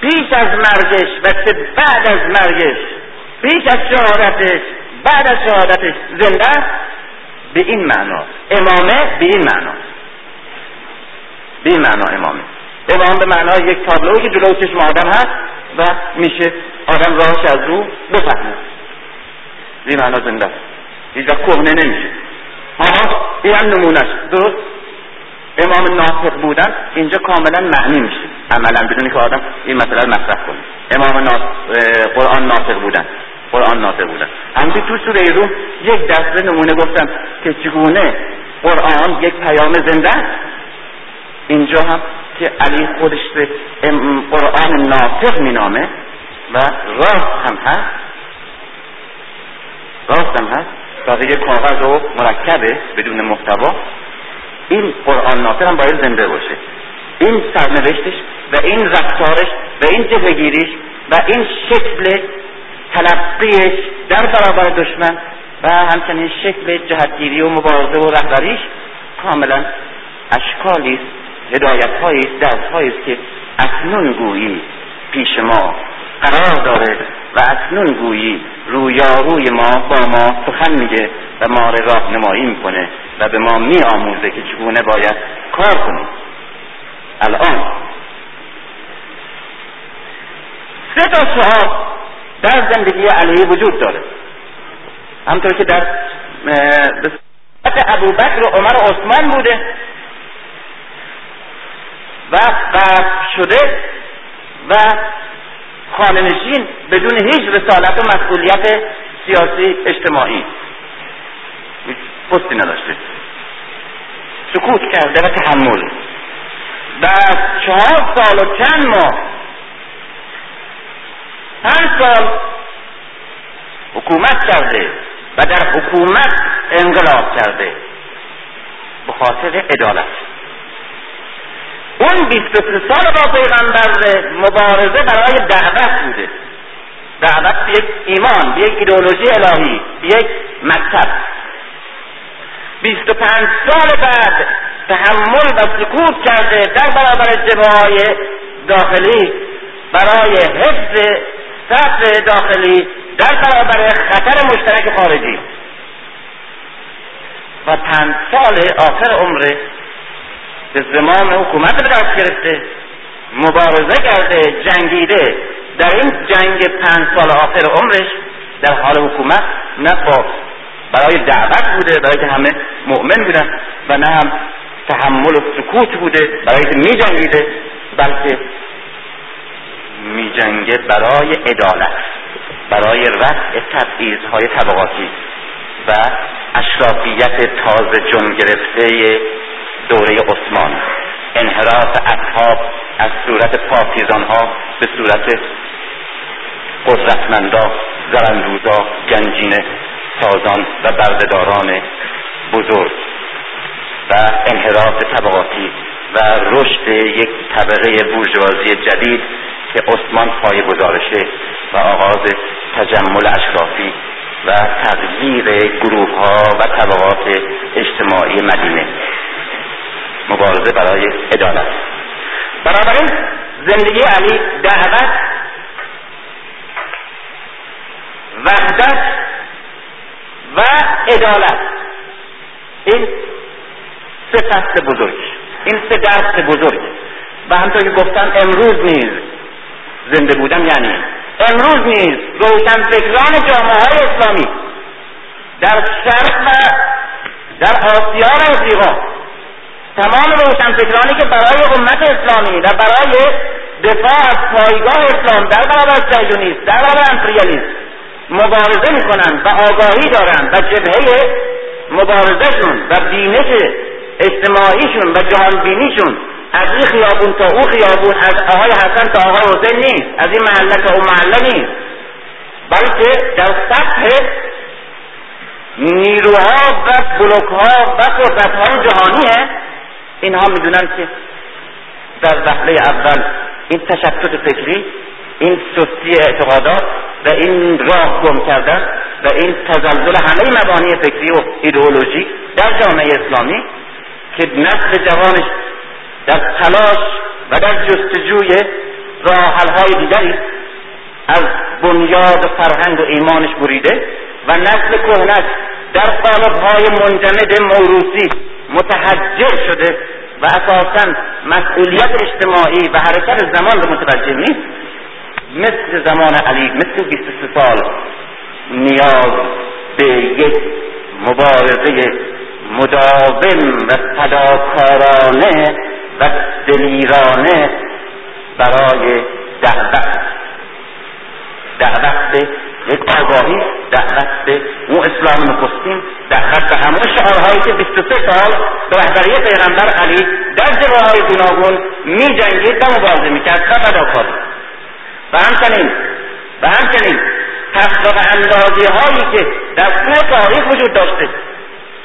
پیش از مرگش و چه بعد از مرگش، پیش از شهادتش بعد از شهادتش زنده. به این معنا امامه، به این معنا، به این معنا امامه. امام به معنای یک تابلویی که جلوی چشم آدم هست و میشه آدم راهش از رو بفهمه، به این معنا زنده است، هیچ وقت کهنه نمیشه. این هم نمونش درست امام ناطق بودن اینجا کاملا معنی میشه عملا، بدونی که آدم این مسئله رو مطرح کنه. امام قرآن ناطق بودن، قرآن ناطق بودن، همچنین تو سوره روم یک دسته نمونه گفتم که چگونه قرآن یک پیام زنده است. اینجا هم که علی خودش قرآن ناطق مینامه و راست هم هست، راست هم هست، بقیه کاغذ و مرکبه بدون محتوا. این قرآن ناطق هم باید زنده باشه. این سرنوشتش و این رفتارش و این جبهه‌گیریش و این شکل تلقیش در برابر دشمن و همچنین شکل جهتگیری و مبارزه و رهبریش کاملا اشکالی است، هدایت هایی است، درس هایی است که اکنون گویی پیش ما قرار داره و اکنون گویی رویاروی ما با ما سخن میگه و ما را راهنمایی میکنه و به ما میآموزه که چگونه باید کار کنیم. الان سه تا سوال در زندگی علی وجود داره، همطور که در صحبت ابوبکر و عمر و عثمان بوده و قطع شده و خانه‌نشین بدون هیچ رسالت و مسئولیت سیاسی اجتماعی، هیچ پستی نداشته، سکوت کرده و تحمل. و 4 سال و چند ماه، 5 سال حکومت کرده و در حکومت انقلاب کرده به خاطر عدالت. اون 23 سال با پیغمبر مبارزه برای دعوت بوده، دعوت به یک ایمان، به یک ایدئولوژی الهی، به یک مکتب. 25 سال بعد تحمل و سکوت کرده در برابر جبهه‌های داخلی برای حفظ سطح داخلی در برابر خطر مشترک خارجی. و 5 سال آخر عمره به زمان حکومت به دست گرفته، مبارزه کرده، جنگیده. در این جنگ 5 سال آخر عمرش در حال حکومت نه برای دعوت بوده برای که همه مؤمن بودن و نه هم تحمل و سکوت بوده برای که می جنگیده، بلکه می جنگه برای عدالت، برای رفع تبعیض‌های طبقاتی و اشرافیت تازه جون گرفته دوره عثمان، انحراف اصحاب از صورت پارتیزان‌ها به صورت قدرتمندا، زرندوزا، گنجینه سازان و بردهداران بزرگ و انحراف طبقاتی و رشد یک طبقه بورژوازی جدید که عثمان پایه‌گذارشه و آغاز تجمل اشرافی و تغییر گروه‌ها و طبقات اجتماعی مدینه، مبارزه برای عدالت. بنابراین زندگی علی دعوت، وحدت و عدالت این سه فصل بزرگ، این سه درس بزرگ. و همونطور که گفتم امروز نیز زنده بودم، یعنی امروز نیز روشنفکران جامعه‌های اسلامی در شرق و در آسیا و افریقا، تمام روشنفکرانی که برای امت اسلامی و برای دفاع از پایگاه اسلام در برابر صهیونیست، در برابر امپریالیست مبارزه میکنن و آگاهی دارن و جبهه مبارزهشون و بینش اجتماعیشون و جهانبینیشون از این خیابون تا اون خیابون، از آقای حسن تا آقای حسین نیست، از این محله تا اون محله نیست، بلکه در سطح نیروها و بلوکها و قدرتهای جهانیه. اینها میدونن که در وهله اول این تشتت فکری، این سستی اعتقادات و این راه گم کردن و این تزلزل همه مبانی فکری و ایدئولوژی در جامعه اسلامی که نسل جوانش در تلاش و در جستجوی راه حل‌های دیگری از بنیاد فرهنگ و ایمانش بریده و نسل کهنه در قالب‌های منجمد موروثی متحجر شده و اساساً مسئولیت اجتماعی و حرکت زمان رو متوجه نیست، مثل زمان علی، مثل 23 سال نیاز به یک مبارزه مداوم و فداکارانه و دلیرانه برای دعوت به یک آگاهی، دعوت به اون اسلام نخستین، دعوت به همون شعارهایی که 23 سال به رهبری پیغمبر علی در جبهه‌های گوناگون می جنگید و مبارزه می کرد و فداکاری. و همچنین تفرق اندازی هایی که در طول تاریخ وجود داشته،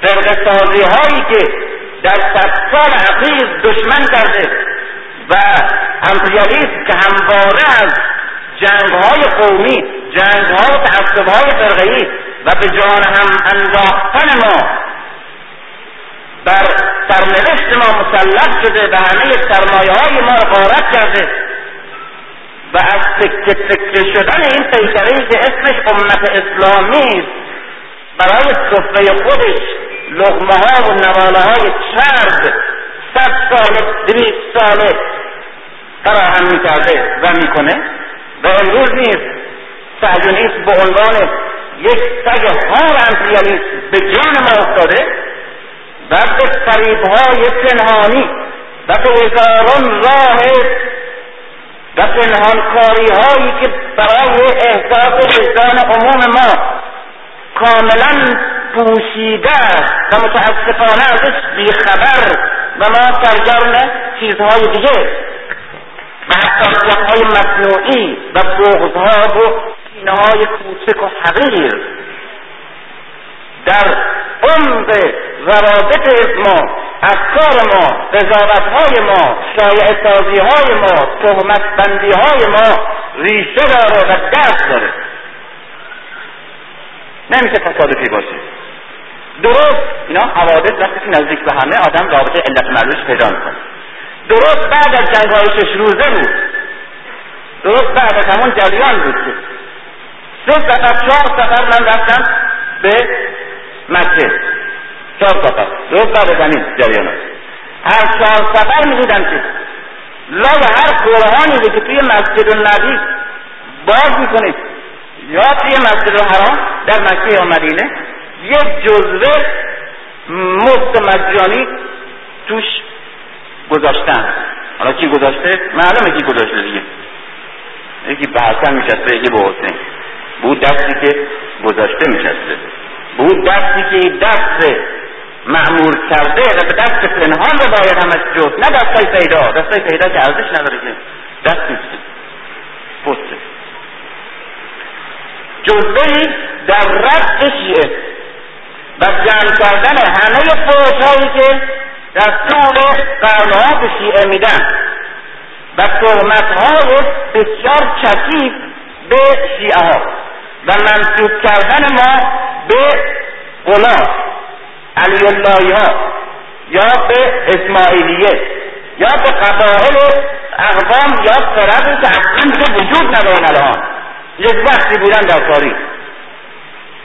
فرقه سازی هایی که در صد سال اخیر دشمن کرده و امپریالیسم که همواره از جنگ های قومی، جنگ ها و تعصب های فرقه‌ای و به جان هم انداختن ما بر سرنوشت ما مسلط شده و همه سرمایه های ما را غارت کرده و از تکه شدن این پیکرهی که اسمش امت اسلامی برای صفحه خودش لغمه ها و نواله های چرد 100 ساله 200 ساله فراهم می کرده و می کنه. و امروز نیز صهیونیست به عنوان یک سگ هار امپریالیست به جان ما افتاده و به فریب های پنهانی و به هزاران راه و پنهانکاری هایی که برای احساس وجدان عموم ما کاملا پوشیده و متاسفانه ازش بیخبر و ما سرگرم چیزهای دیگه و حساسیت‌های مصنوعی و بغض‌ها و کینه‌های کوچک و حقیر در عمق روابط ما، افکار ما، قضاوت‌های ما، شایعه‌سازی‌های ما، تهمت‌بندی‌های ما ریشه داره و دست داره. نمیشه تصادفی باشه. درست اینا حوادث وقتی که نزدیک به همه آدم رابطه علت معلولش پیدا می‌کنه. درست بعد از جنگ‌های 6 روزه بود، درست بعد از همون جریان بود که 3 سفر 4 سفر من رفتم به مکه، 4 سفر درست بعد از همین جریان هست. هر 4 سفر می دیدم که لای هر قرآنی که توی مسجد النبی باز می کنید یا توی مسجد الحرام در مکه یا مدینه یک جزوه مفت مجانی توش گذاشتن. حالا کی گذاشته؟ معلومه کی گذاشته دیگه. یکی به حسن می شسته، یکی به حسین بود، دستی که گذاشته می شسته بود، دستی که دست معمور کرده و به دست پنهان رو باید همش جد، نه دستای پیدا که ارزش نداره، که دست نیسته، پسته جزبهی در رد شیعه و جمع کردن همه فوشهایی که در طول قرنها به شیعه میدن و تهمتهای بسیار کثیف به شیعه ها و منسوب کردن ما به غلاف علی اللهی ها یا به اسماعیلیه یا به قبائل اقوام یا فرقی که اصلا وجود ندارن الان، یک وقتی بودن در تاریخ.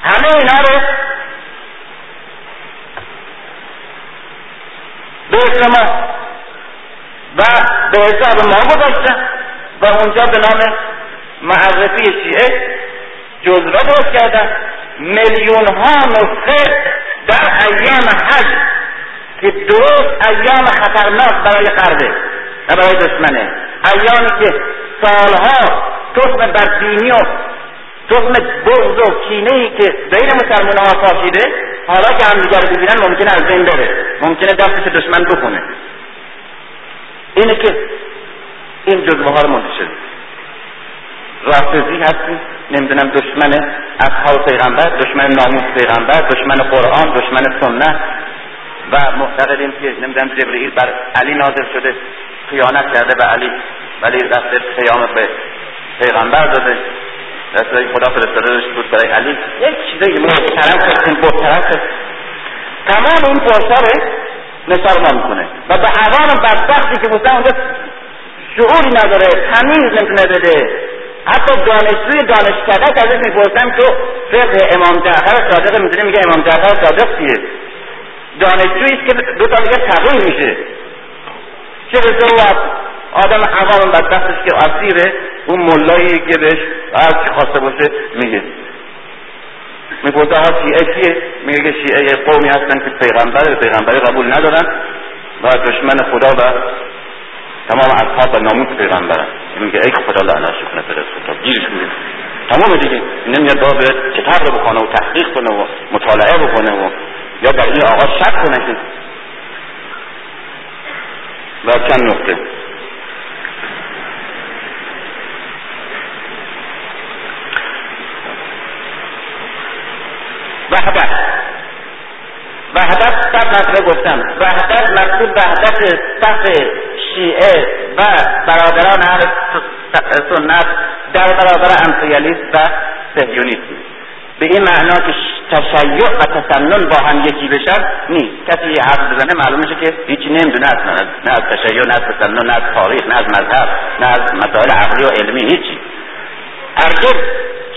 همه اینا رو به ما و به حساب ما گذاشتن و اونجا به نام معرفی شیعه جزوه درست کردن. میلیون ها نسخه در ایام حج که درست ایام خطرناک برای غربه و برای دشمنه، ایامی که سالها تخم بدبینی و تخم بغض و کینه‌ای که بین مسلمان‌ها پاشیده حالا که همدیگر رو ببینن ممکنه از بین بره، ممکنه دستش دشمن بخونه. اینه که این جزوه ها رو منتشر رافضی هستی، نمیدونم دشمن اصحاب پیغمبر، دشمن ناموس پیغمبر، دشمن قرآن، دشمن سنت و معتقدیم که نمیدونم جبرئیل بر علی نازل شده خیانت کرده به علی ولی رفته پیام به پیغمبر داده، رسول خدا فرستادهش بود برای علی. یک چیزی محترم فکرین بطرفه تمام این پرساره نثار ما میکنه و به عوام بدبختی که بودن اونجا شعوری نداره، تمیز نمیتونه بده. حتی دانشجوی دانشکده که ازش میپرسم تو فقه امام جعفر صادق میدونی، میگه امام جعفر صادق چیه؟ دانشجویی است که دو تا دیگه تغییر میشه. چه رسول آدم عوام بدبختش که اسیره اون ملایی که بهش هر چی خواسته باشه میگه. میپرسه ها شیعه چیه؟ میگه شیعه قومی هستن که پیغمبری قبول ندارن و دشمن خدا و تمام اصحاب ناموس پیغمبرن. میگه ای خدا لعنت کنه فرستاد گیرش میده تمام دیگه، نمیاد باب کتاب رو بخونه و تحقیق کنه و مطالعه بکنه و یا در این آقا شک کنه که و چند نقطه. وحدت صد نفره گفتم، وحدت مقصود وحدت صف شیعه و برادران اهل سنت در برابر امپریالیسم و صهیونیسم، به این معنا که تشیع و تسنن با هم یکی بشن نیست. کسی یه حرف بزنه معلوم میشه که هیچی نمیدونه اصلا، نه از تشیع، نه از تسنن، نه از تاریخ، نه از مذهب، نه از مسائل عقلی و علمی، هیچی. هرگز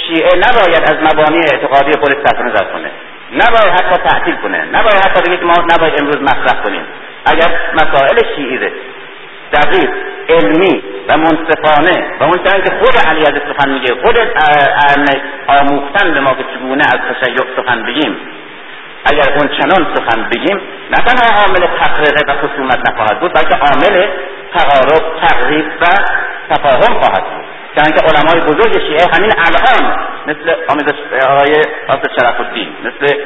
شیعه نباید از مبانی اعتقادی خودش تصنن زد کنه، نباید حتی تعطیل کنه، نباید حتی بگید ما نباید امروز مصرف کنیم. اگر مسائل شیعه دقیق، علمی و منصفانه و اون چنان که خود علی از سخن میگه، خود آموختن به ما که چگونه از تشیع سخن بگیم، اگر اون چنان سخن بگیم نه تنها عامل تفرقه و خصومت نخواهد بود بلکه عامل تقارب، تقریب و تفاهم خواهد بود. چنان که علمای بزرگ شیعه همین الان مثل آقای شرف الدین، مثل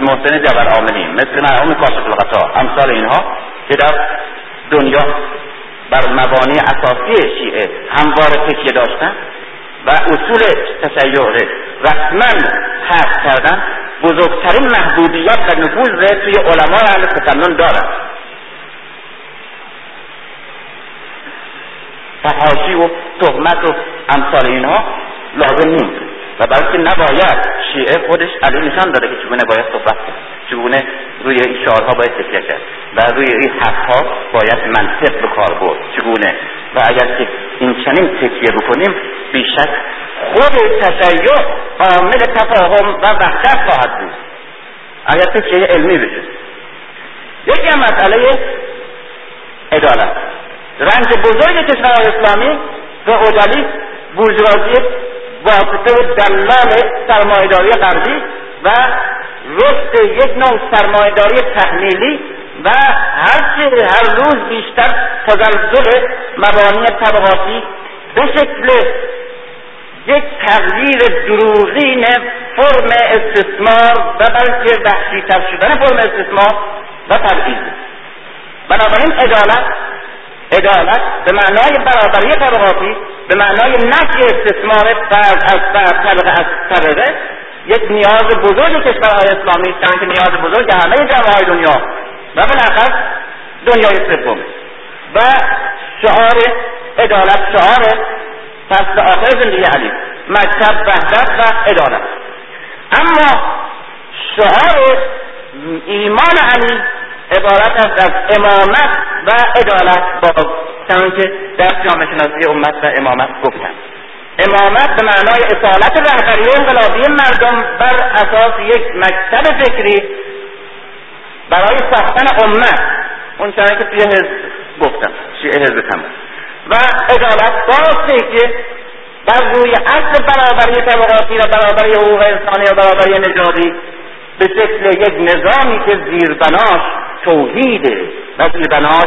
محسن جبرآملی، مثل مرحوم کاشفل قطع، امثال اینها که در دنیا بر مبانی اساسی شیعه همواره تکیه داشتن و اصول تشیع رسما حفظ کردن، بزرگترین محبوبیت و نفوذ توی علمای اهل تسنن دارند. تحاشی و تهمت و امثال اینها لازم نیست و بلکه نباید. شیعه خودش علی نشان داده که چگونه باید صحبت کرد، چگونه روی اشارها باید تکیه کرد و روی این حرفها باید منطق به کار برد چگونه، و اگر که این چنین تکیه بکنیم بیشک خود تشیع عامل تفاهم و وحدت خواهد بود اگر تکیه علمی بشه. یکی هم مسئله عدالت، رنج بزرگ کشورهای اسلامی فئودالیسم، بورژوازی واسطه و دلال سرمایه‌داری غربی و رشد یک نوع سرمایه‌داری تحمیلی و هر روز بیشتر تزلزل مبانی طبقاتی به شکل یک تغییر دروغین فرم استثمار و بلکه وحشی‌تر شدن فرم استثمار و تبعیض. بنابراین عدالت به معنای برابری طبقاتی، به معنای نفی استثمار فرد از فرد، طبقه از طبقه، یک نیاز بزرگ کشورهای اسلامی است که نیاز بزرگ همه جامعه‌های دنیا و بالاخص دنیای سوم و شعار عدالت، شعار فصل آخر زندگی علی، مکتب وحدت و عدالت. اما شعار ایمان علی عبارت از امامت و عدالت، با چنان که در جامعه شناسی امت و امامت گفتم. امامت به معنای اصالت رهبری انقلابی مردم بر اساس یک مکتب فکری برای ساختن امت، اون چنانکه توی حزب گفتم، شیعه حزب تمام و عدالت باسته که بر روی اصل برابری طبقاتی و برابری حقوق انسانی و برابری نژادی به شکل یک نظامی که زیربناش توحیده و زیربناش